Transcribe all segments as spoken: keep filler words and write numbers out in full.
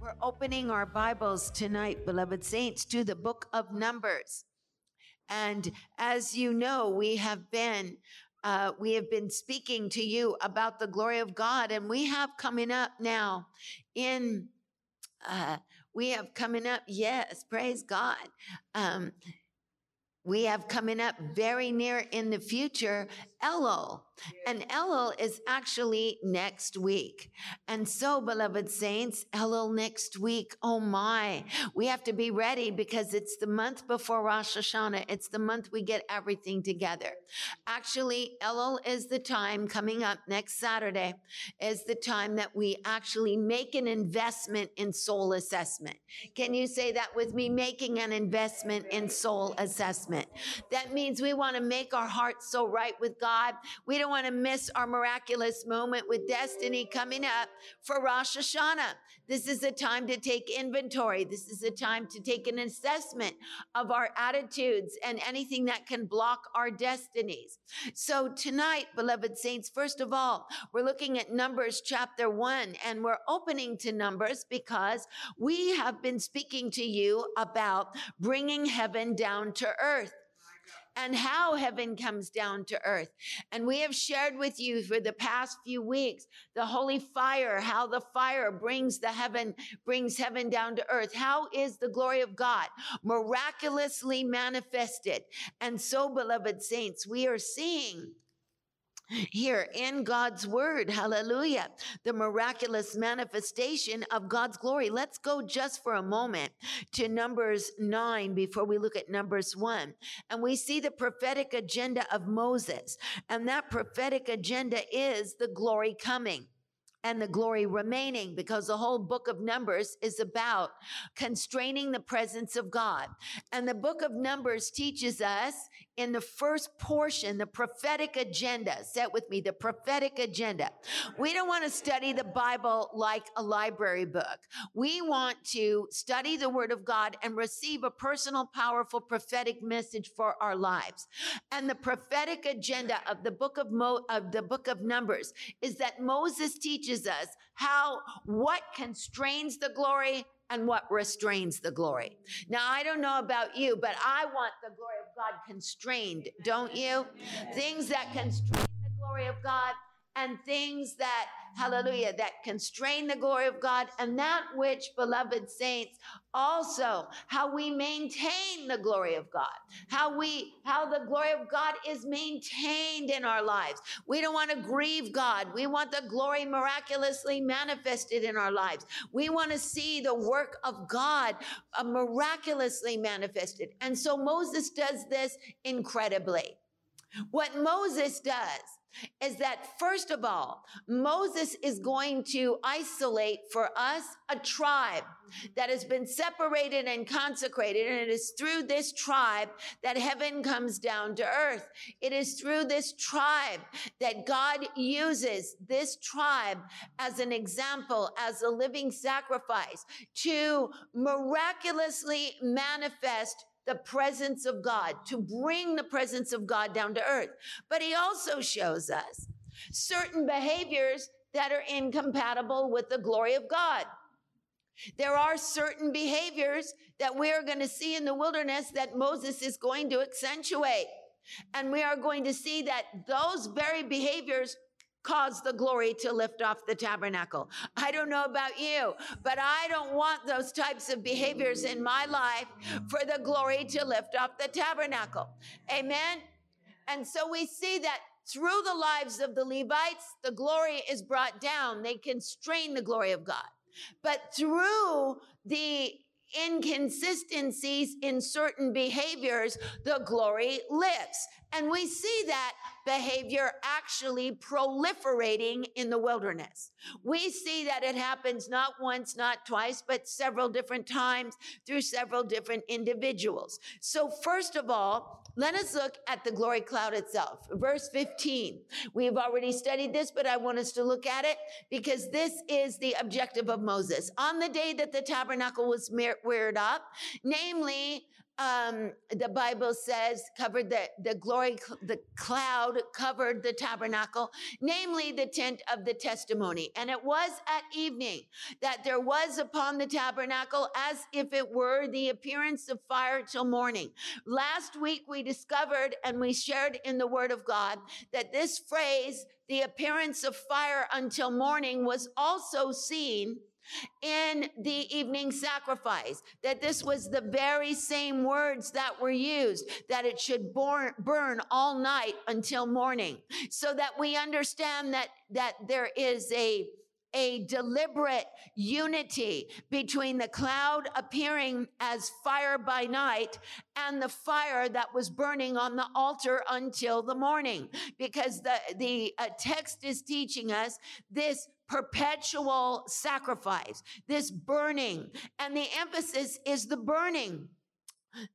We're opening our Bibles tonight, beloved saints, to the book of Numbers. And as you know, we have been uh, we have been speaking to you about the glory of God, and we have coming up now in uh, we have coming up. Yes, praise God. Um, we have coming up very near in the future, Elul. And Elul is actually next week. And so, beloved saints, Elul next week, oh my, we have to be ready because it's the month before Rosh Hashanah. It's the month we get everything together. Actually, Elul is the time coming up next Saturday is the time that we actually make an investment in soul assessment. Can you say that with me? Making an investment in soul assessment. That means we want to make our hearts so right with God. We don't don't want to miss our miraculous moment with destiny coming up for Rosh Hashanah. This is a time to take inventory. This is a time to take an assessment of our attitudes and anything that can block our destinies. So tonight, beloved saints, first of all, we're looking at Numbers chapter one, and we're opening to Numbers because we have been speaking to you about bringing heaven down to earth and how heaven comes down to earth. And we have shared with you for the past few weeks, the holy fire, how the fire brings the heaven, brings heaven down to earth. How is the glory of God miraculously manifested? And so, beloved saints, we are seeing here in God's word, hallelujah, the miraculous manifestation of God's glory. Let's go just for a moment to Numbers nine before we look at Numbers one. And we see the prophetic agenda of Moses. And that prophetic agenda is the glory coming and the glory remaining, because the whole book of Numbers is about constraining the presence of God. And the book of Numbers teaches us in the first portion, the prophetic agenda. Say it with me, the prophetic agenda. We don't want to study the Bible like a library book. We want to study the word of God and receive a personal, powerful prophetic message for our lives. And the prophetic agenda of the book of, Mo- of the book of Numbers is that Moses teaches us how, what constrains the glory and what restrains the glory. Now, I don't know about you, but I want the glory of God constrained, don't you? Yes. Things that constrain the glory of God and things that, hallelujah, that constrain the glory of God, and that which, beloved saints, also how we maintain the glory of God, how we, how the glory of God is maintained in our lives. We don't want to grieve God. We want the glory miraculously manifested in our lives. We want to see the work of God miraculously manifested. And so Moses does this incredibly. What Moses does is that, first of all, Moses is going to isolate for us a tribe that has been separated and consecrated, and it is through this tribe that heaven comes down to earth. It is through this tribe that God uses this tribe as an example, as a living sacrifice to miraculously manifest the presence of God, to bring the presence of God down to earth. But he also shows us certain behaviors that are incompatible with the glory of God. There are certain behaviors that we are going to see in the wilderness that Moses is going to accentuate. And we are going to see that those very behaviors cause the glory to lift off the tabernacle. I don't know about you, but I don't want those types of behaviors in my life for the glory to lift off the tabernacle. Amen? And so we see that through the lives of the Levites, the glory is brought down. They constrain the glory of God. But through the inconsistencies in certain behaviors, the glory lives. And we see that behavior actually proliferating in the wilderness. We see that it happens not once, not twice, but several different times through several different individuals. So first of all, let us look at the glory cloud itself. Verse fifteen, we've already studied this, but I want us to look at it because this is the objective of Moses. On the day that the tabernacle was reared up, namely, Um, the Bible says covered the, the glory, the cloud covered the tabernacle, namely the tent of the testimony. And it was at evening that there was upon the tabernacle, as if it were, the appearance of fire till morning. Last week we discovered and we shared in the Word of God that this phrase, the appearance of fire until morning, was also seen in the evening sacrifice, that this was the very same words that were used, that it should burn, burn all night until morning, so that we understand that, that there is a a deliberate unity between the cloud appearing as fire by night and the fire that was burning on the altar until the morning, because the, the uh, text is teaching us this perpetual sacrifice, this burning, and the emphasis is the burning.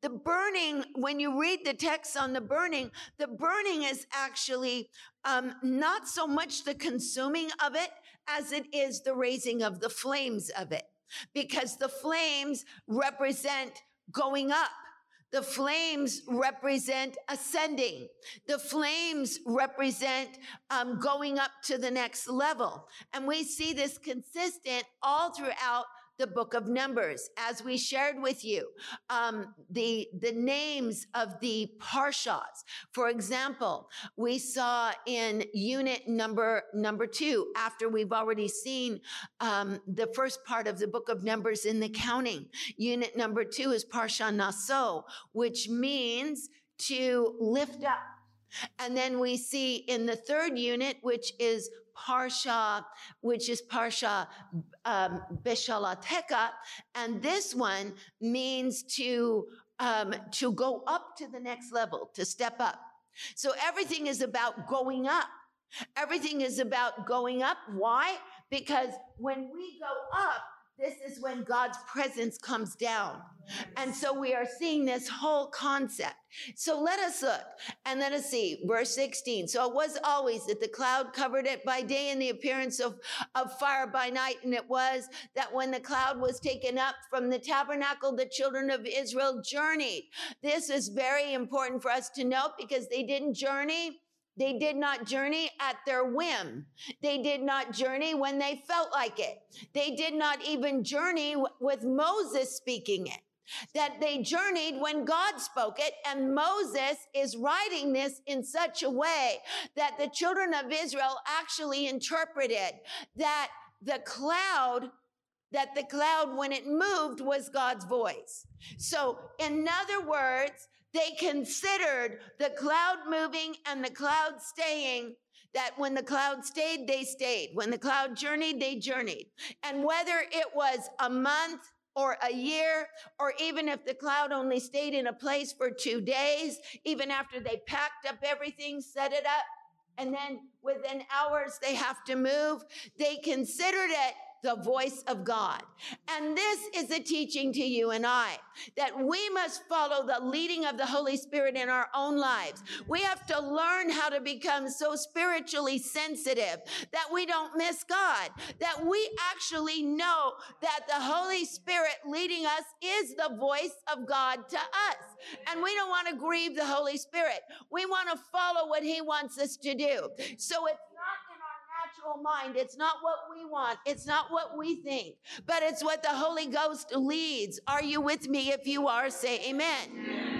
The burning, when you read the text on the burning, the burning is actually um, not so much the consuming of it as it is the raising of the flames of it, because the flames represent going up. The flames represent ascending. The flames represent um, going up to the next level. And we see this consistent all throughout the book of Numbers. As we shared with you, um, the, the names of the parshas. For example, we saw in unit number, number two, after we've already seen um, the first part of the book of Numbers in the counting, unit number two is Parsha Naso, which means to lift up. And then we see in the third unit, which is Parsha, which is Parsha um, Beshalateka, and this one means to um, to go up to the next level, to step up. So everything is about going up. Everything is about going up. Why? Because when we go up, this is when God's presence comes down. And so we are seeing this whole concept. So let us look and let us see verse sixteen. So it was always that the cloud covered it by day and the appearance of, of fire by night. And it was that when the cloud was taken up from the tabernacle, the children of Israel journeyed. This is very important for us to note because they didn't journey. They did not journey at their whim. They did not journey when they felt like it. They did not even journey w- with Moses speaking it. That they journeyed when God spoke it, and Moses is writing this in such a way that the children of Israel actually interpreted that the cloud, that the cloud when it moved was God's voice. So in other words, they considered the cloud moving and the cloud staying, that when the cloud stayed, they stayed. When the cloud journeyed, they journeyed. And whether it was a month or a year, or even if the cloud only stayed in a place for two days, even after they packed up everything, set it up, and then within hours they have to move, they considered it the voice of God. And this is a teaching to you and I, that we must follow the leading of the Holy Spirit in our own lives. We have to learn how to become so spiritually sensitive that we don't miss God, that we actually know that the Holy Spirit leading us is the voice of God to us. And we don't want to grieve the Holy Spirit. We want to follow what he wants us to do. So it's mind. It's not what we want. It's not what we think, but it's what the Holy Ghost leads. Are you with me? If you are, say amen. Amen.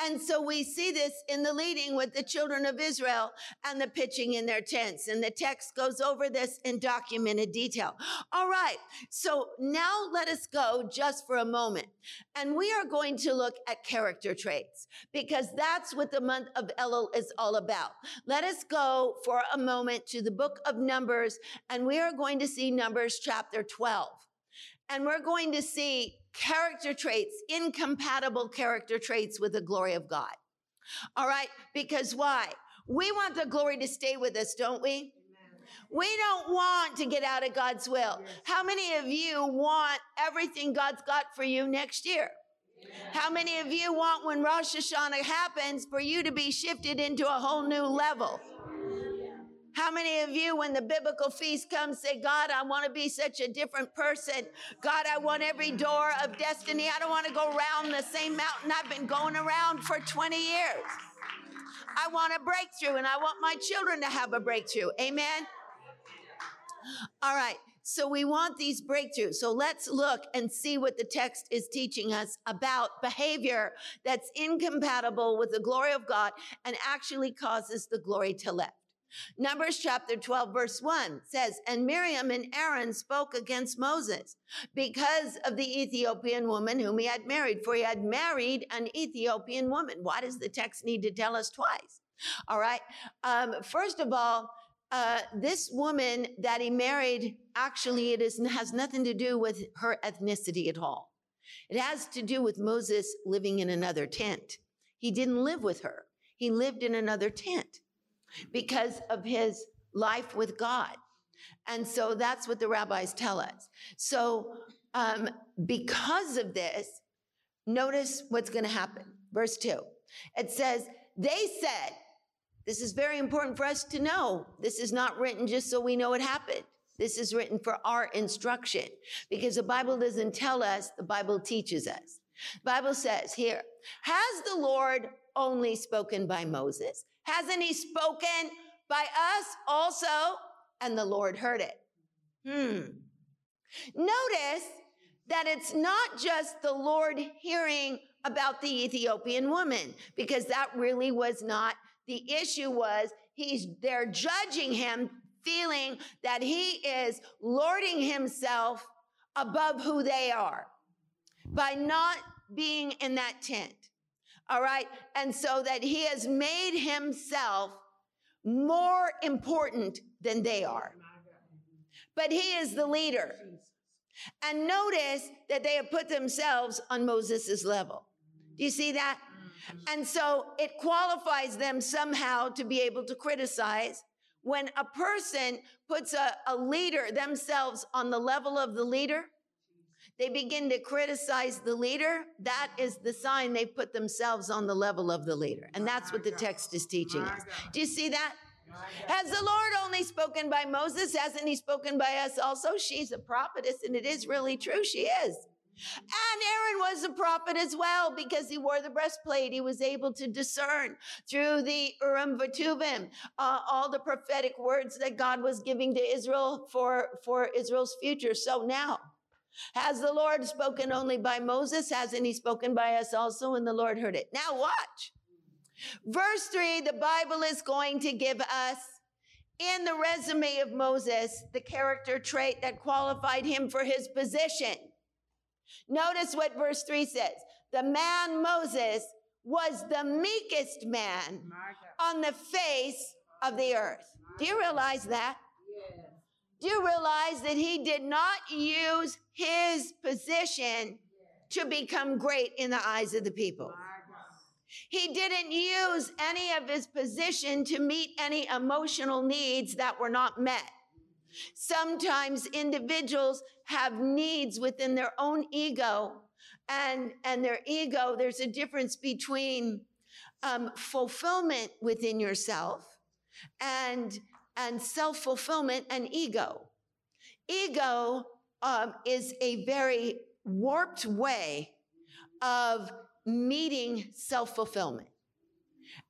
And so we see this in the leading with the children of Israel and the pitching in their tents. And the text goes over this in documented detail. All right. So now let us go just for a moment. And we are going to look at character traits because that's what the month of Elul is all about. Let us go for a moment to the book of Numbers, and we are going to see Numbers chapter twelve. And we're going to see character traits, incompatible character traits with the glory of God. All right? Because why? We want the glory to stay with us, don't we? We don't want to get out of God's will. Yes. How many of you want everything God's got for you next year? Yes. How many of you want when Rosh Hashanah happens for you to be shifted into a whole new level? Yes. How many of you, when the biblical feast comes, say, God, I want to be such a different person. God, I want every door of destiny. I don't want to go around the same mountain I've been going around for twenty years. I want a breakthrough, and I want my children to have a breakthrough. Amen? All right, so we want these breakthroughs. So let's look and see what the text is teaching us about behavior that's incompatible with the glory of God and actually causes the glory to lift. Numbers chapter twelve, verse one says, and Miriam and Aaron spoke against Moses because of the Ethiopian woman whom he had married, for he had married an Ethiopian woman. Why does the text need to tell us twice? All right, um, first of all, Uh, this woman that he married, actually, it is, has nothing to do with her ethnicity at all. It has to do with Moses living in another tent. He didn't live with her. He lived in another tent because of his life with God. And so that's what the rabbis tell us. So um, because of this, notice what's going to happen. Verse two, it says, they said, this is very important for us to know. This is not written just so we know it happened. This is written for our instruction because the Bible doesn't tell us, the Bible teaches us. The Bible says here, has the Lord only spoken by Moses? Hasn't he spoken by us also? And the Lord heard it. Hmm. Notice that it's not just the Lord hearing about the Ethiopian woman, because that really was not the issue. Was he's, they're judging him, feeling that he is lording himself above who they are by not being in that tent, all right? And so that he has made himself more important than they are. But he is the leader. And notice that they have put themselves on Moses's level. Do you see that? And so it qualifies them somehow to be able to criticize when a person puts a, a leader themselves on the level of the leader. They begin to criticize the leader. That is the sign they put themselves on the level of the leader. And that's what the text is teaching us. Do you see that? Has the Lord only spoken by Moses? Hasn't he spoken by us also? She's a prophetess, and it is really true. She is. And Aaron was a prophet as well because he wore the breastplate. He was able to discern through the Urim Vituvim uh, all the prophetic words that God was giving to Israel for, for Israel's future. So now, has the Lord spoken only by Moses? Hasn't he spoken by us also? And the Lord heard it. Now watch. Verse three, the Bible is going to give us in the resume of Moses the character trait that qualified him for his position. Notice what verse three says. The man Moses was the meekest man on the face of the earth. Do you realize that? Yeah. Do you realize that he did not use his position to become great in the eyes of the people? He didn't use any of his position to meet any emotional needs that were not met. Sometimes individuals have needs within their own ego, and, and their ego, there's a difference between um, fulfillment within yourself and, and self-fulfillment and ego. Ego um, is a very warped way of meeting self-fulfillment.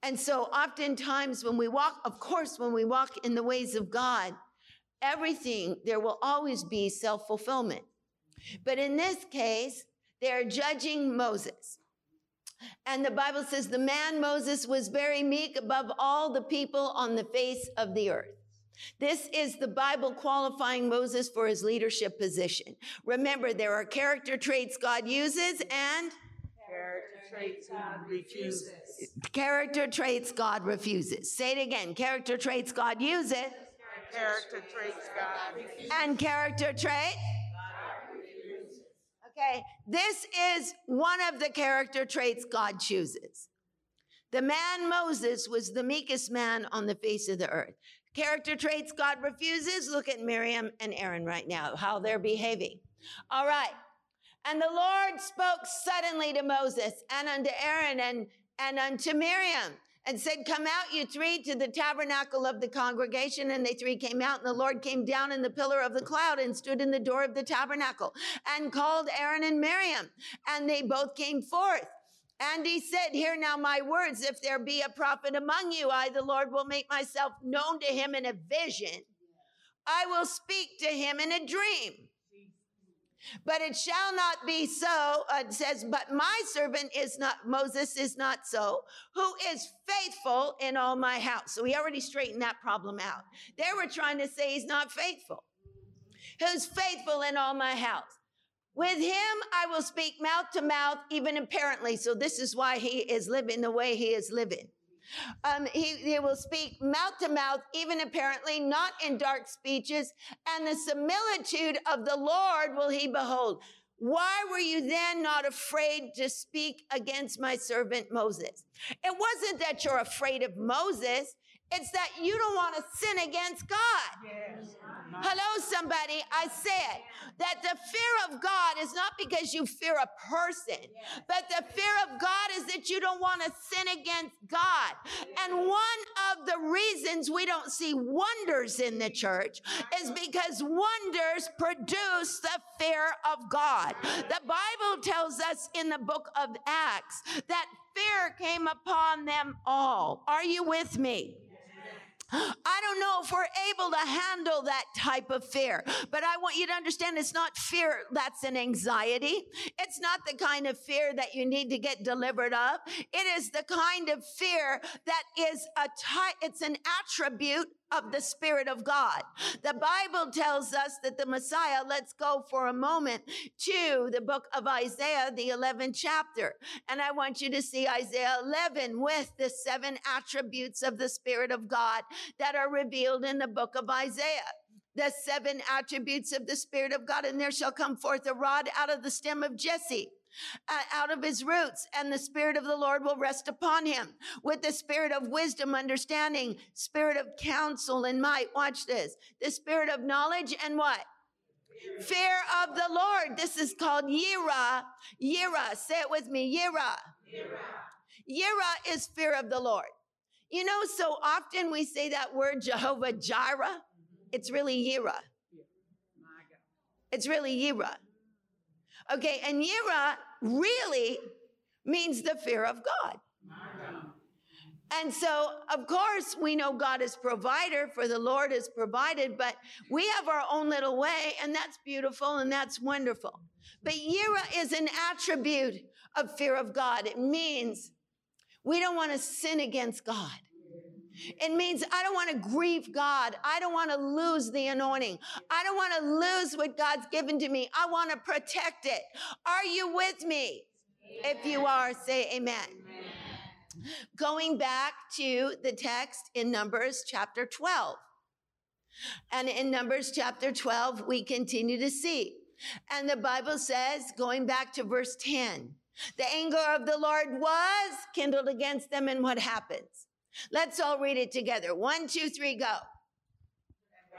And so oftentimes when we walk, of course, when we walk in the ways of God, everything, there will always be self-fulfillment. But in this case, they're judging Moses. And the Bible says the man Moses was very meek above all the people on the face of the earth. This is the Bible qualifying Moses for his leadership position. Remember, there are character traits God uses and character traits God refuses. Character traits God refuses. Say it again. Character traits God uses. Character traits God. And character trait? Okay, this is one of the character traits God chooses. The man Moses was the meekest man on the face of the earth. Character traits God refuses. Look at Miriam and Aaron right now, how they're behaving. All right. And the Lord spoke suddenly to Moses and unto Aaron and, and unto Miriam and said, come out, you three, to the tabernacle of the congregation. And they three came out, and the Lord came down in the pillar of the cloud and stood in the door of the tabernacle and called Aaron and Miriam. And they both came forth. And he said, hear now my words. If there be a prophet among you, I, the Lord, will make myself known to him in a vision. I will speak to him in a dream. But it shall not be so, uh, it says, but my servant is not, Moses is not so, who is faithful in all my house. So we already straightened that problem out. They were trying to say he's not faithful. Who's faithful in all my house? With him, I will speak mouth to mouth, even apparently. So this is why he is living the way he is living. Um, he, he will speak mouth to mouth, even apparently, not in dark speeches, and the similitude of the Lord will he behold. Why were you then not afraid to speak against my servant Moses? It wasn't that you're afraid of Moses. It's that you don't want to sin against God. Yes. Hello, somebody. I said that the fear of God is not because you fear a person, yes, but the fear of God is that you don't want to sin against God. Yes. And one of the reasons we don't see wonders in the church is because wonders produce the fear of God. The Bible tells us in the book of Acts that fear came upon them all. Are you with me? I don't know if we're able to handle that type of fear, but I want you to understand it's not fear that's an anxiety. It's not the kind of fear that you need to get delivered of. It is the kind of fear that is a type, it's an attribute of the Spirit of God. The Bible tells us that the Messiah, let's go for a moment to the book of Isaiah, the eleventh chapter. And I want you to see Isaiah eleven with the seven attributes of the Spirit of God that are revealed in the book of Isaiah. The seven attributes of the Spirit of God, and there shall come forth a rod out of the stem of Jesse. Uh, out of his roots, and the Spirit of the Lord will rest upon him with the spirit of wisdom, understanding, spirit of counsel and might. Watch this. The spirit of knowledge and what? Fear, Fear of the Lord. This is called Yira. Yira. Say it with me. Yira. Yira. Yira is fear of the Lord. You know, so often we say that word Jehovah-Jireh. It's really Yira. It's really Yira. Okay, and Yira really means the fear of God. And so, of course, we know God is provider, for the Lord is provided, but we have our own little way, and that's beautiful, and that's wonderful. But Yira is an attribute of fear of God. It means we don't want to sin against God. It means I don't want to grieve God. I don't want to lose the anointing. I don't want to lose what God's given to me. I want to protect it. Are you with me? Amen. If you are, say amen. Amen. Going back to the text in Numbers chapter twelve. And in Numbers chapter twelve, we continue to see. And the Bible says, going back to verse ten, the anger of the Lord was kindled against them, and what happens? Let's all read it together. One, two, three, go.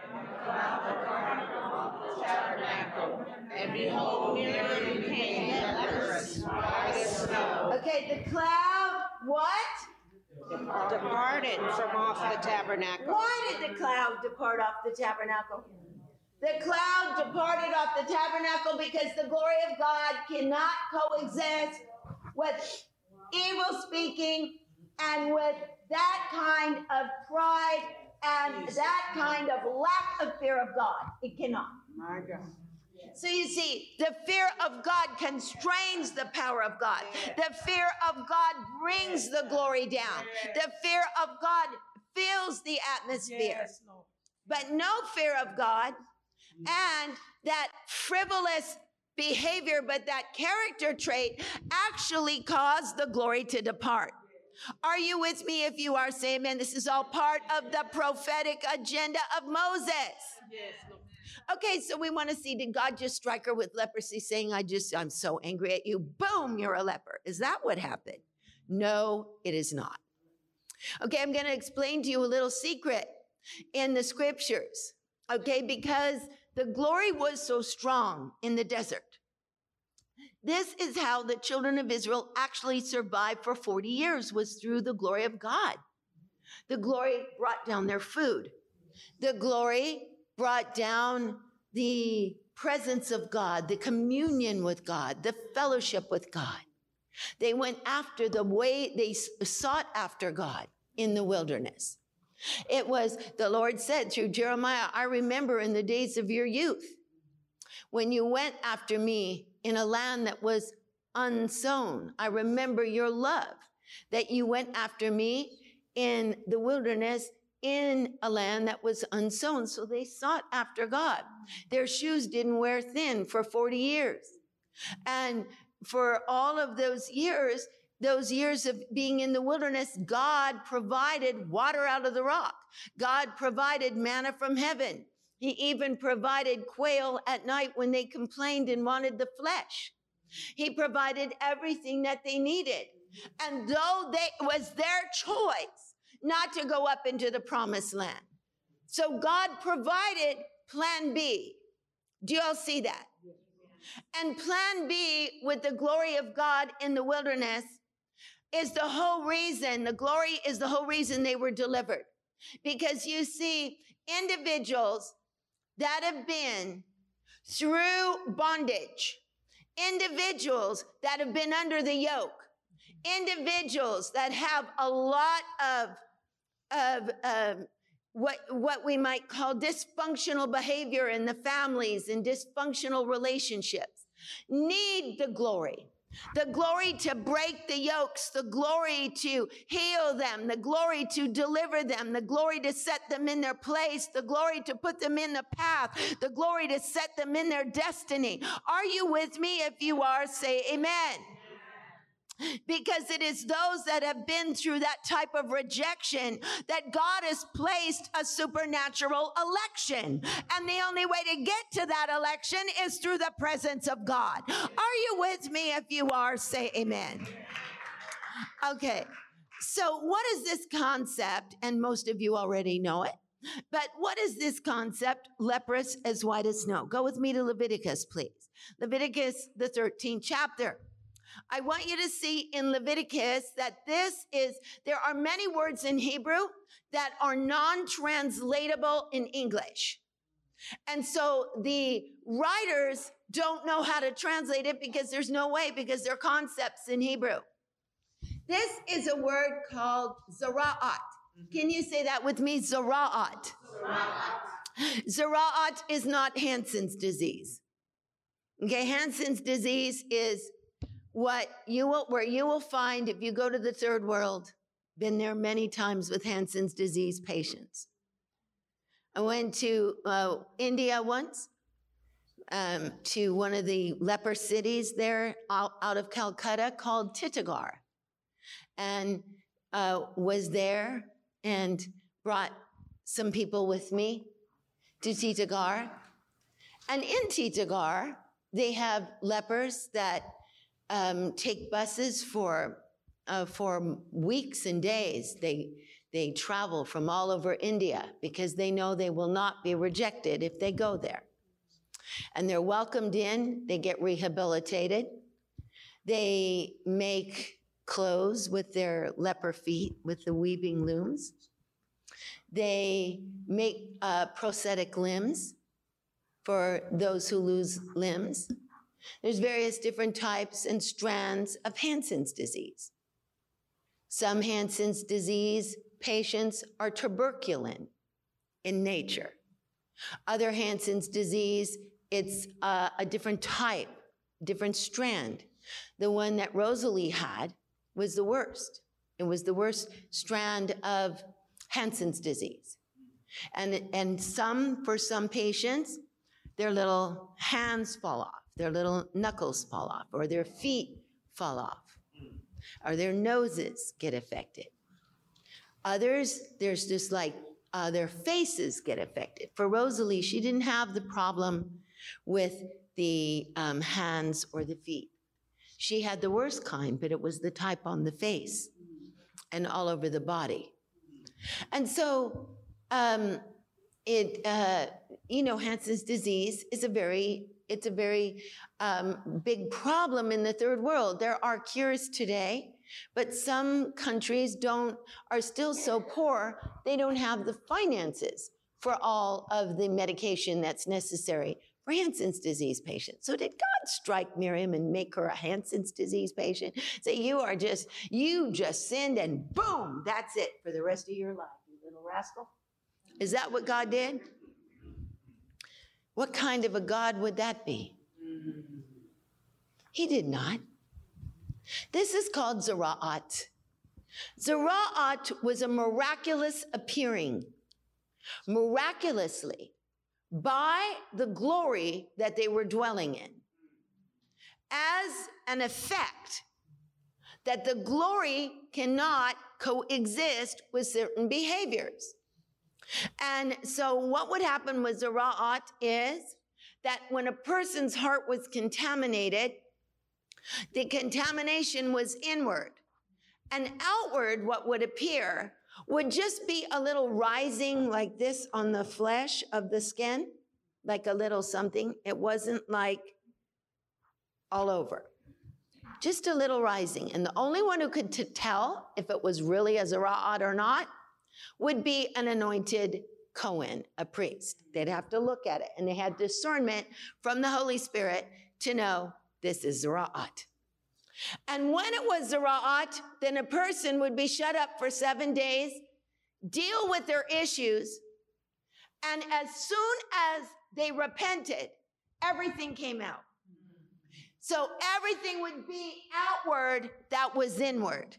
And the cloud of the tabernacle, and behold, Miriam became leprous, white as snow. Okay, the cloud, what? Departed from off the tabernacle. Why did the cloud depart off the tabernacle? The cloud departed off the tabernacle because the glory of God cannot coexist with evil speaking and with that kind of pride and that kind of lack of fear of God. It cannot. My God. So you see, the fear of God constrains the power of God. The fear of God brings the glory down. The fear of God fills the atmosphere. But no fear of God and that frivolous behavior, but that character trait actually caused the glory to depart. Are you with me? If you are, say amen. This is all part of the prophetic agenda of Moses. Yes, Okay, so we want to see, did God just strike her with leprosy saying, I just, I'm so angry at you. Boom, you're a leper. Is that what happened? No, it is not. Okay, I'm going to explain to you a little secret in the scriptures. Okay, because the glory was so strong in the desert. This is how the children of Israel actually survived for forty years, was through the glory of God. The glory brought down their food. The glory brought down the presence of God, the communion with God, the fellowship with God. They went after the way, they sought after God in the wilderness. It was, the Lord said through Jeremiah, I remember in the days of your youth, when you went after me in a land that was unsown. I remember your love, that you went after me in the wilderness in a land that was unsown. So they sought after God. Their shoes didn't wear thin for forty years. And for all of those years, those years of being in the wilderness, God provided water out of the rock. God provided manna from heaven. He even provided quail at night when they complained and wanted the flesh. He provided everything that they needed. And though they, it was their choice not to go up into the promised land. So God provided plan B. Do you all see that? And plan B with the glory of God in the wilderness is the whole reason, the glory is the whole reason they were delivered. Because you see, individuals that have been through bondage, individuals that have been under the yoke, individuals that have a lot of, of um, what, what we might call dysfunctional behavior in the families and dysfunctional relationships, need the glory. The glory to break the yokes, the glory to heal them, the glory to deliver them, the glory to set them in their place, the glory to put them in the path, the glory to set them in their destiny. Are you with me? If you are, say amen. Because it is those that have been through that type of rejection that God has placed a supernatural election. And the only way to get to that election is through the presence of God. Are you with me? If you are, say amen. Okay. So what is this concept? And most of you already know it. But what is this concept? Leprous as white as snow. Go with me to Leviticus, please. Leviticus, the thirteenth chapter. I want you to see in Leviticus that this is, there are many words in Hebrew that are non-translatable in English. And so the writers don't know how to translate it because there's no way, because they're concepts in Hebrew. This is a word called zara'at. Can you say that with me? Zara'at. Zara'at, zara'at is not Hansen's disease. Okay, Hansen's disease is What you will, where you will find, if you go to the third world, been there many times with Hansen's disease patients. I went to uh, India once, um, to one of the leper cities there out, out of Calcutta called Titagar, and uh, was there and brought some people with me to Titagar. And in Titagar, they have lepers that Um, take buses for uh, for weeks and days. They they travel from all over India because they know they will not be rejected if they go there. And they're welcomed in. They get rehabilitated. They make clothes with their leper feet, with the weaving looms. They make uh, prosthetic limbs for those who lose limbs. There's various different types and strands of Hansen's disease. Some Hansen's disease patients are tuberculin in nature. Other Hansen's disease, it's a, a different type, different strand. The one that Rosalie had was the worst. It was the worst strand of Hansen's disease. And, and some, for some patients, their little hands fall off. Their little knuckles fall off, or their feet fall off, or their noses get affected. Others, there's just like uh, their faces get affected. For Rosalie, she didn't have the problem with the um, hands or the feet. She had the worst kind, but it was the type on the face and all over the body. And so um, it, uh, you know, Hansen's disease is a very, it's a very um, big problem in the third world. There are cures today, but some countries don't, are still so poor, they don't have the finances for all of the medication that's necessary for Hansen's disease patients. So did God strike Miriam and make her a Hansen's disease patient? Say, you are just, you just sinned and boom, that's it for the rest of your life, you little rascal. Is that what God did? What kind of a God would that be? He did not. This is called zara'at. Zara'at was a miraculous appearing, miraculously, by the glory that they were dwelling in, as an effect that the glory cannot coexist with certain behaviors. And so what would happen with zara'at is that when a person's heart was contaminated, the contamination was inward. And outward, what would appear would just be a little rising like this on the flesh of the skin, like a little something. It wasn't like all over. Just a little rising. And the only one who could t- tell if it was really a zara'at or not would be an anointed Cohen, a priest. They'd have to look at it, and they had discernment from the Holy Spirit to know this is zara'at. And when it was zara'at, then a person would be shut up for seven days, deal with their issues, and as soon as they repented, everything came out. So everything would be outward that was inward.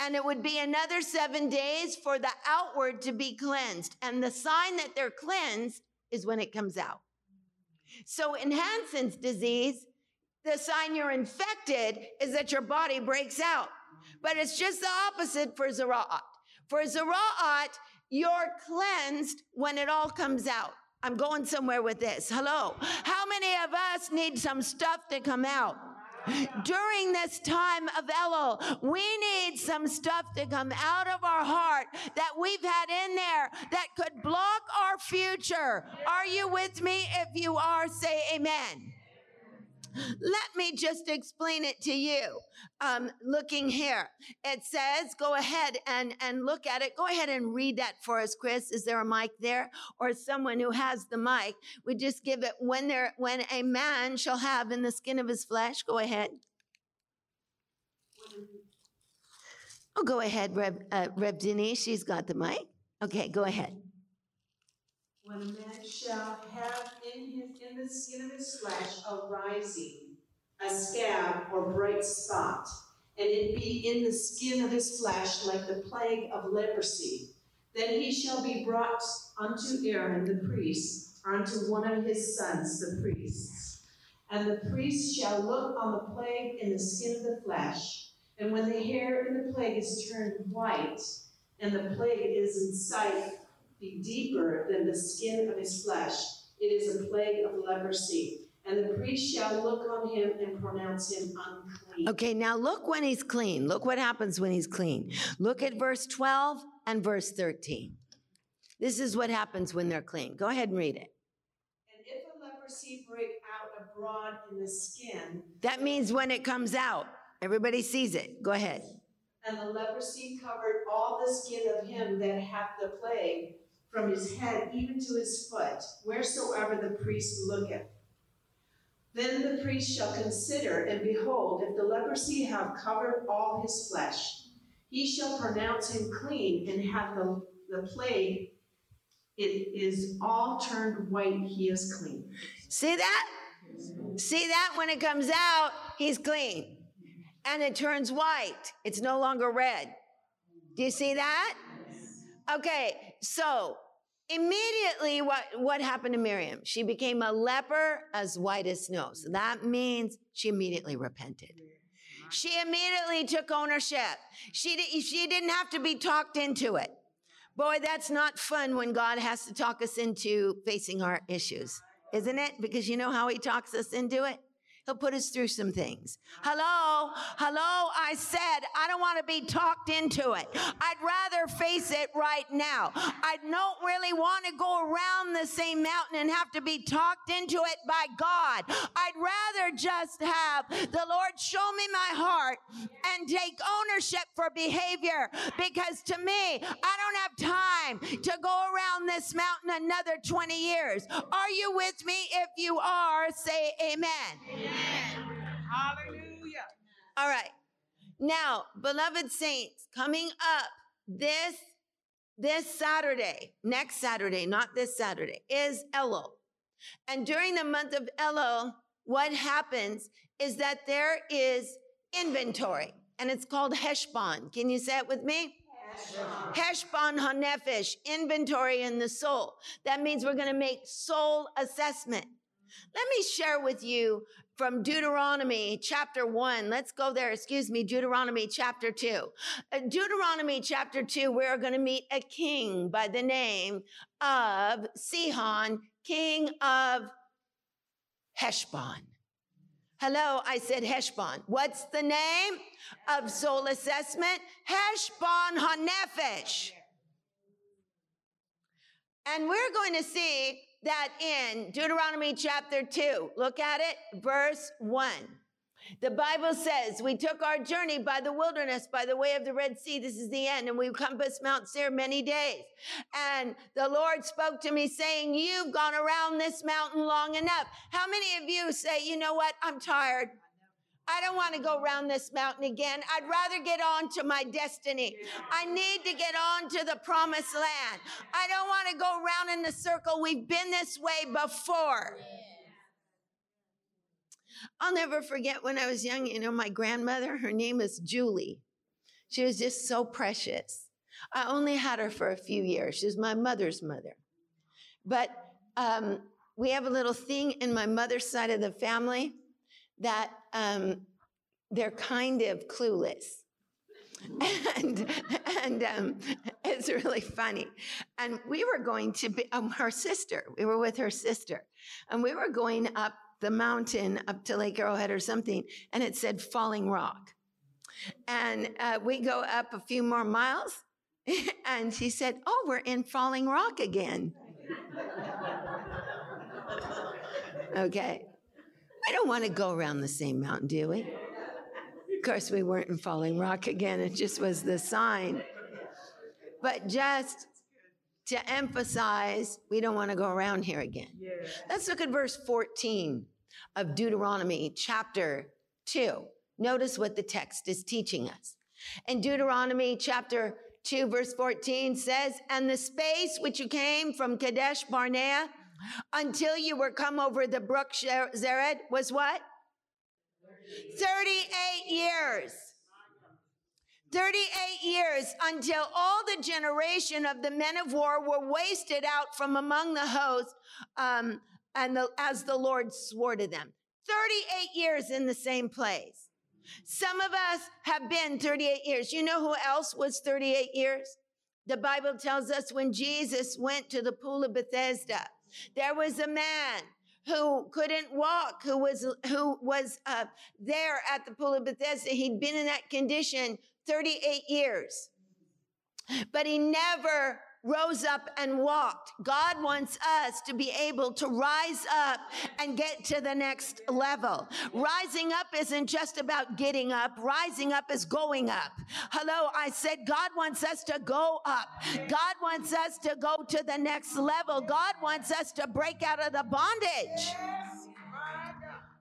And it would be another seven days for the outward to be cleansed. And the sign that they're cleansed is when it comes out. So in Hansen's disease, the sign you're infected is that your body breaks out. But it's just the opposite for zara'at. For zara'at, you're cleansed when it all comes out. I'm going somewhere with this. Hello. How many of us need some stuff to come out? During this time of Elul, we need some stuff to come out of our heart that we've had in there that could block our future. Are you with me? If you are, say amen. Let me just explain it to you. Um, looking here, it says, go ahead and, and look at it. Go ahead and read that for us, Chris. Is there a mic there? Or someone who has the mic? We just give it when there, when a man shall have in the skin of his flesh. Go ahead. Oh, go ahead, Reb, uh, Reb Denise. She's got the mic. Okay, go ahead. When a man shall have in his in the skin of his flesh a rising, a scab or bright spot, and it be in the skin of his flesh like the plague of leprosy, then he shall be brought unto Aaron the priest, or unto one of his sons the priests. And the priest shall look on the plague in the skin of the flesh, and when the hair in the plague is turned white, and the plague is in sight, be deeper than the skin of his flesh. It is a plague of leprosy. And the priest shall look on him and pronounce him unclean. Okay, now look when he's clean. Look what happens when he's clean. Look at verse twelve and verse thirteen. This is what happens when they're clean. Go ahead and read it. And if a leprosy break out abroad in the skin. That means when it comes out. Everybody sees it. Go ahead. And the leprosy covered all the skin of him that hath the plague, from his head even to his foot, wheresoever the priest looketh. Then the priest shall consider, and behold, if the leprosy have covered all his flesh, he shall pronounce him clean, and hath the, the plague, it is all turned white, he is clean. See that? See that? When it comes out, he's clean. And it turns white. It's no longer red. Do you see that? Okay, so immediately what, what happened to Miriam? She became a leper as white as snow. So that means she immediately repented. She immediately took ownership. She, she didn't have to be talked into it. Boy, that's not fun when God has to talk us into facing our issues, isn't it? Because you know how he talks us into it? He'll put us through some things. Hello, hello, I said, I don't want to be talked into it. I'd rather face it right now. I don't really want to go around the same mountain and have to be talked into it by God. I'd rather just have the Lord show me my heart and take ownership for behavior, because to me, I don't have time to go around this mountain another twenty years. Are you with me? If you are, say amen. Amen. Hallelujah. All right. Now, beloved saints, coming up this, this Saturday, next Saturday, not this Saturday, is Elul. And during the month of Elul, what happens is that there is inventory, and it's called Heshbon. Can you say it with me? Heshbon hanefesh, inventory in the soul. That means we're going to make soul assessment. Let me share with you from Deuteronomy chapter one. Let's go there. Excuse me, Deuteronomy chapter two. Deuteronomy chapter two, we're going to meet a king by the name of Sihon, king of Heshbon. Hello, I said Heshbon. What's the name of soul assessment? Heshbon hanefesh. And we're going to see that in Deuteronomy chapter two, look at it, verse one. The Bible says, we took our journey by the wilderness, by the way of the Red Sea. This is the end. And we compassed Mount Seir many days. And the Lord spoke to me saying, you've gone around this mountain long enough. How many of you say, you know what? I'm tired. I don't want to go around this mountain again. I'd rather get on to my destiny. I need to get on to the promised land. I don't want to go around in the circle. We've been this way before. Yeah. I'll never forget when I was young, you know, my grandmother, her name is Julie. She was just so precious. I only had her for a few years. She was my mother's mother. But um, we have a little thing in my mother's side of the family that um, they're kind of clueless. And, and um, it's really funny. And we were going to be, um, her sister, we were with her sister, and we were going up the mountain up to Lake Arrowhead or something, and it said Falling Rock. And uh, we go up a few more miles, and she said, oh, we're in Falling Rock again. Okay. We don't want to go around the same mountain, do we? Of course, we weren't in Falling Rock again. It just was the sign. But just to emphasize, we don't want to go around here again. Yeah. Let's look at verse fourteen of Deuteronomy chapter two. Notice what the text is teaching us. In Deuteronomy chapter two, verse fourteen says, and the space which you came from Kadesh Barnea until you were come over the brook Zered was what? thirty-eight years. thirty-eight years until all the generation of the men of war were wasted out from among the host, um, and the, as the Lord swore to them. thirty-eight years in the same place. Some of us have been thirty-eight years. You know who else was thirty-eight years? The Bible tells us when Jesus went to the Pool of Bethesda, there was a man who couldn't walk, who was who was uh, there at the Pool of Bethesda. He'd been in that condition thirty-eight years, but he never rose up and walked. God wants us to be able to rise up and get to the next level. Rising up isn't just about getting up. Rising up is going up. Hello, I said God wants us to go up. God wants us to go to the next level. God wants us to break out of the bondage.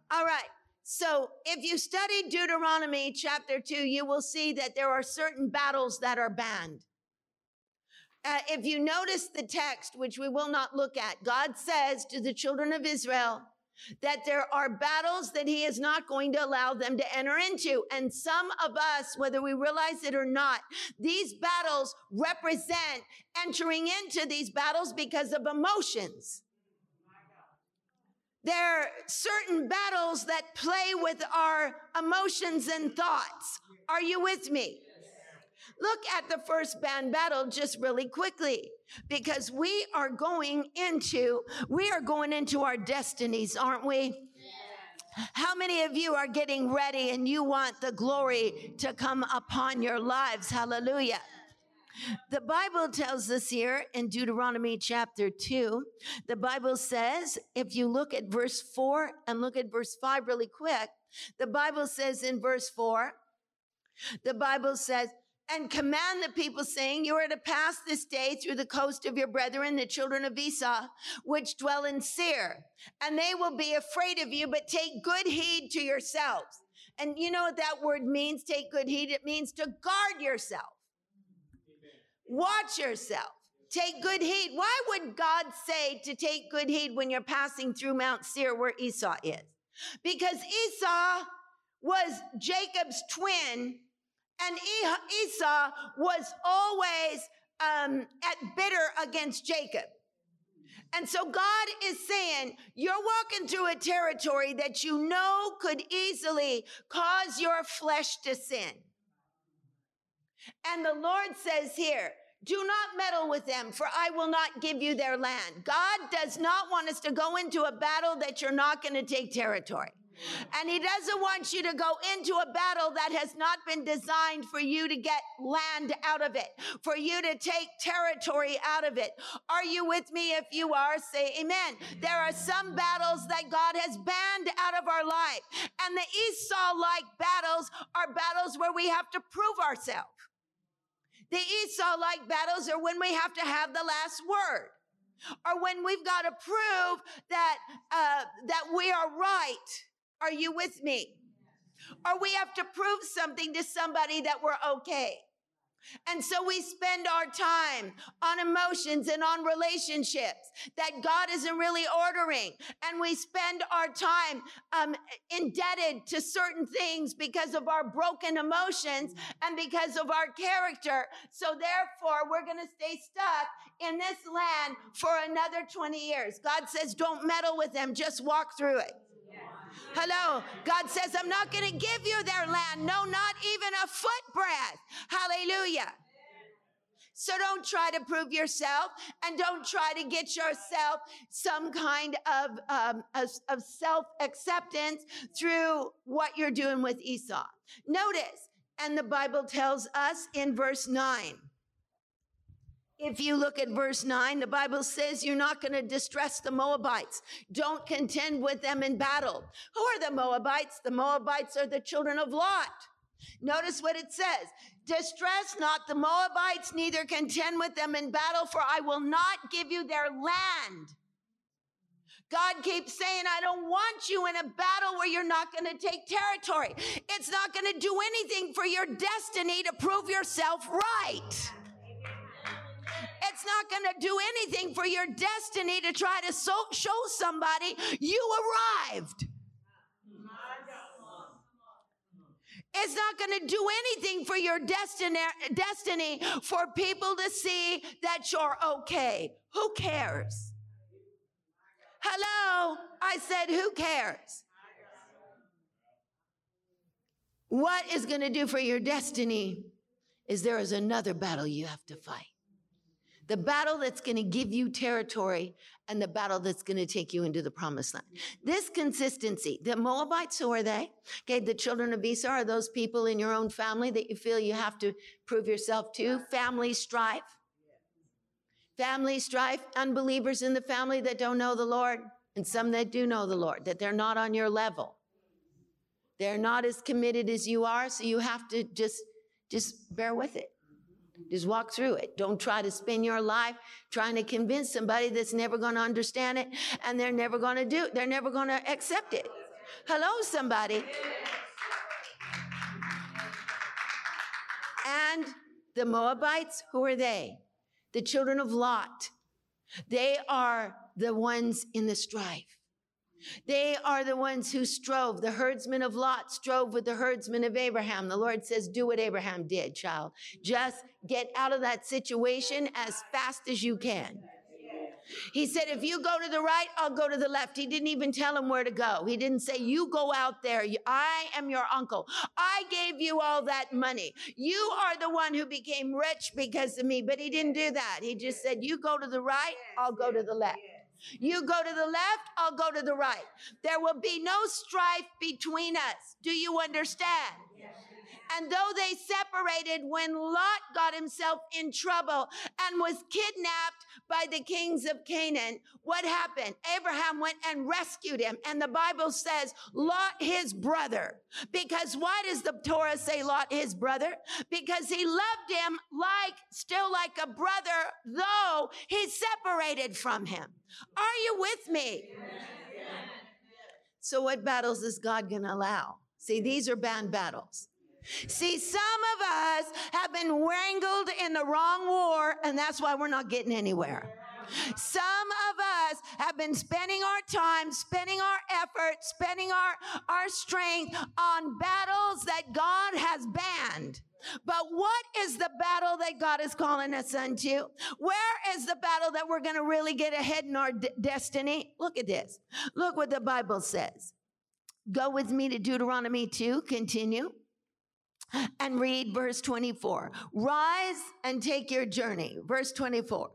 All right. So if you study Deuteronomy chapter two, you will see that there are certain battles that are banned. Uh, if you notice the text, which we will not look at, God says to the children of Israel that there are battles that he is not going to allow them to enter into. And some of us, whether we realize it or not, these battles represent entering into these battles because of emotions. There are certain battles that play with our emotions and thoughts. Are you with me? Look at the first band battle just really quickly, because we are going into, we are going into our destinies, aren't we? How many of you are getting ready and you want the glory to come upon your lives? Hallelujah. The Bible tells us here in Deuteronomy chapter two, the Bible says, if you look at verse four and look at verse five really quick, the Bible says in verse four, the Bible says, and command the people, saying, you are to pass this day through the coast of your brethren, the children of Esau, which dwell in Seir, and they will be afraid of you, but take good heed to yourselves. And you know what that word means, take good heed? It means to guard yourself. Amen. Watch yourself. Take good heed. Why would God say to take good heed when you're passing through Mount Seir where Esau is? Because Esau was Jacob's twin, and Esau was always um, at bitter against Jacob. And so God is saying, you're walking through a territory that you know could easily cause your flesh to sin. And the Lord says here, do not meddle with them, for I will not give you their land. God does not want us to go into a battle that you're not going to take territory. And he doesn't want you to go into a battle that has not been designed for you to get land out of it, for you to take territory out of it. Are you with me? If you are, say amen. There are some battles that God has banned out of our life. And the Esau-like battles are battles where we have to prove ourselves. The Esau-like battles are when we have to have the last word, or when we've got to prove that, uh, that we are right. Are you with me? Or we have to prove something to somebody that we're okay. And so we spend our time on emotions and on relationships that God isn't really ordering. And we spend our time um, indebted to certain things because of our broken emotions and because of our character. So therefore, we're going to stay stuck in this land for another twenty years. God says, don't meddle with them. Just walk through it. Hello. God says, I'm not going to give you their land. No, not even a footbreadth. Hallelujah. So don't try to prove yourself, and don't try to get yourself some kind of, um, of, of self-acceptance through what you're doing with Esau. Notice, and the Bible tells us in verse nine, if you look at verse nine, the Bible says you're not going to distress the Moabites. Don't contend with them in battle. Who are the Moabites? The Moabites are the children of Lot. Notice what it says. Distress not the Moabites, neither contend with them in battle, for I will not give you their land. God keeps saying, I don't want you in a battle where you're not going to take territory. It's not going to do anything for your destiny to prove yourself right. It's not going to do anything for your destiny to try to so, show somebody you arrived. It's not going to do anything for your destiny, destiny for people to see that you're okay. Who cares? Hello? I said, who cares? What is going to do for your destiny is there is another battle you have to fight. The battle that's going to give you territory, and the battle that's going to take you into the promised land. This consistency, the Moabites, who are they? Okay, the children of Esau are those people in your own family that you feel you have to prove yourself to. Family strife. Family strife, unbelievers in the family that don't know the Lord, and some that do know the Lord, that they're not on your level. They're not as committed as you are, so you have to just, just bear with it. Just walk through it. Don't try to spend your life trying to convince somebody that's never going to understand it, and they're never going to do it. They're never going to accept it. Hello, somebody. And the Moabites, who are they? The children of Lot. They are the ones in the strife. They are the ones who strove. The herdsmen of Lot strove with the herdsmen of Abraham. The Lord says, do what Abraham did, child. Just get out of that situation as fast as you can. He said, if you go to the right, I'll go to the left. He didn't even tell him where to go. He didn't say, you go out there. I am your uncle. I gave you all that money. You are the one who became rich because of me. But he didn't do that. He just said, you go to the right, I'll go to the left. You go to the left, I'll go to the right. There will be no strife between us. Do you understand? And though they separated, when Lot got himself in trouble and was kidnapped by the kings of Canaan, what happened? Abraham went and rescued him. And the Bible says, Lot, his brother. Because why does the Torah say Lot, his brother? Because he loved him like, still like a brother, though he separated from him. Are you with me? So what battles is God going to allow? See, these are bad battles. See, some of us have been wrangled in the wrong war, and that's why we're not getting anywhere. Some of us have been spending our time, spending our effort, spending our, our strength on battles that God has banned. But what is the battle that God is calling us unto? Where is the battle that we're going to really get ahead in our d- destiny? Look at this. Look what the Bible says. Go with me to Deuteronomy two, continue. And read verse twenty-four. Rise and take your journey. Verse twenty-four.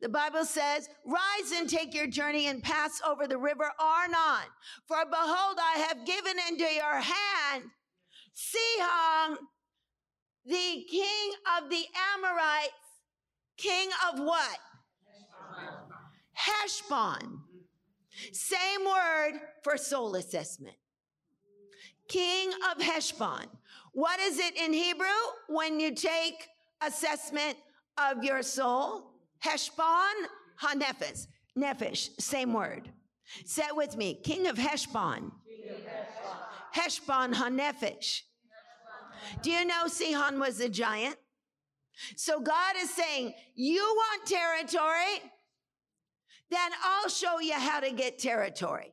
The Bible says, rise and take your journey and pass over the river Arnon. For behold, I have given into your hand Sihon, the king of the Amorites, king of what? Heshbon. Heshbon. Same word for soul assessment. King of Heshbon. What is it in Hebrew when you take assessment of your soul? Heshbon hanefesh. Nefesh, same word. Say it with me. King of Heshbon. King of Heshbon. Heshbon hanefesh. Do you know Sihon was a giant? So God is saying, you want territory? Then I'll show you how to get territory.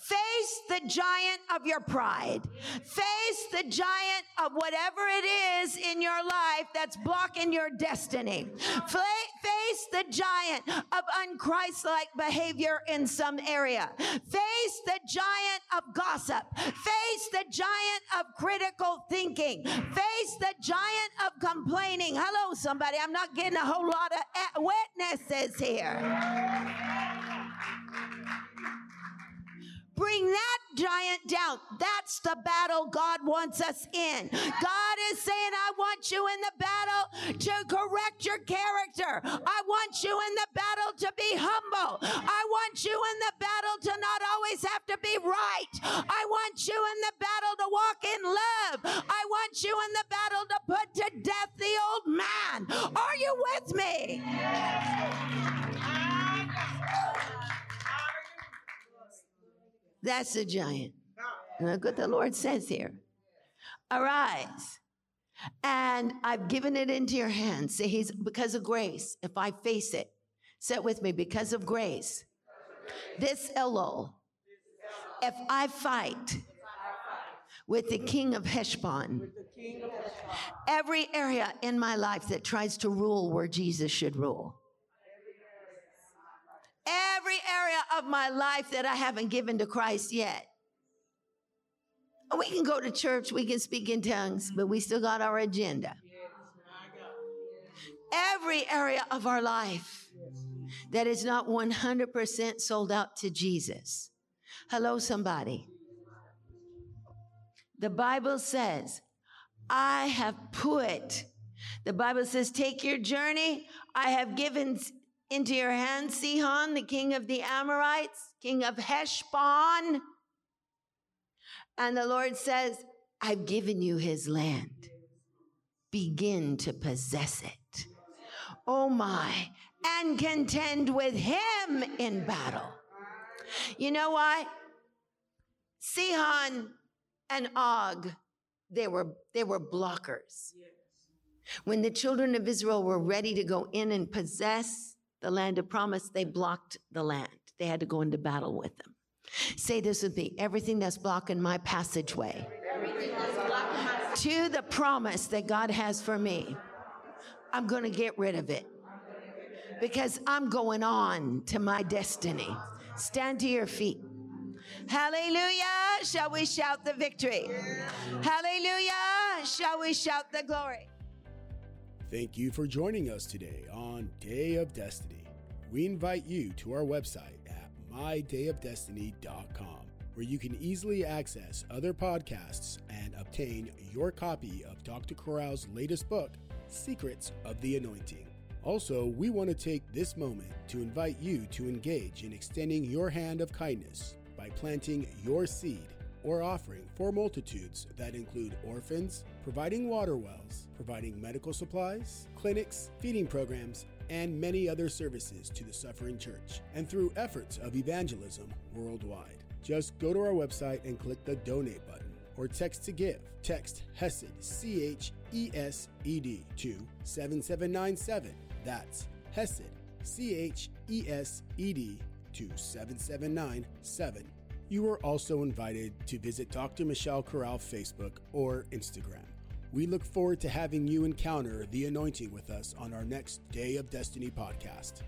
Face the giant of your pride. Face the giant of whatever it is in your life that's blocking your destiny. Face the giant of unchristlike behavior in some area. Face the giant of gossip. Face the giant of critical thinking. Face the giant of complaining. Hello, somebody. I'm not getting a whole lot of witnesses here. Bring that giant down. That's the battle God wants us in. God is saying, I want you in the battle to correct your character. I want you in the battle to be humble. I want you in the battle to not always have to be right. I want you in the battle to walk in love. I want you in the battle to put to death the old man. Are you with me? That's a giant. Look what the Lord says here. Arise, and I've given it into your hands. See, he's, because of grace, if I face it, say it with me, because of grace, this Elul, if I fight with the king of Heshbon, every area in my life that tries to rule where Jesus should rule, every area of my life that I haven't given to Christ yet. We can go to church, we can speak in tongues, but we still got our agenda. Every area of our life that is not one hundred percent sold out to Jesus. Hello, somebody. The Bible says, I have put, the Bible says, take your journey. I have given into your hand, Sihon, the king of the Amorites, king of Heshbon. And the Lord says, I've given you his land. Begin to possess it. Oh my, and contend with him in battle. You know why? Sihon and Og, they were, they were blockers. When the children of Israel were ready to go in and possess the land of promise, they blocked the land. They had to go into battle with them. Say this with me. Everything that's blocking my passageway to the promise that God has for me, I'm going to get rid of it. because I'm going on to my destiny. Stand to your feet. Hallelujah. Shall we shout the victory? Hallelujah. Shall we shout the glory? Thank you for joining us today on Day of Destiny. We invite you to our website at my day of destiny dot com, where you can easily access other podcasts and obtain your copy of Doctor Corral's latest book, Secrets of the Anointing. Also, we want to take this moment to invite you to engage in extending your hand of kindness by planting your seed or offering for multitudes that include orphans, providing water wells, providing medical supplies, clinics, feeding programs, and many other services to the suffering church, and through efforts of evangelism worldwide. Just go to our website and click the donate button or text to give. Text HESED, C H E S E D, to seven seven nine seven. That's HESED, C H E S E D, to seven seven nine seven. You are also invited to visit Doctor Michelle Corral Facebook or Instagram. We look forward to having you encounter the anointing with us on our next Day of Destiny podcast.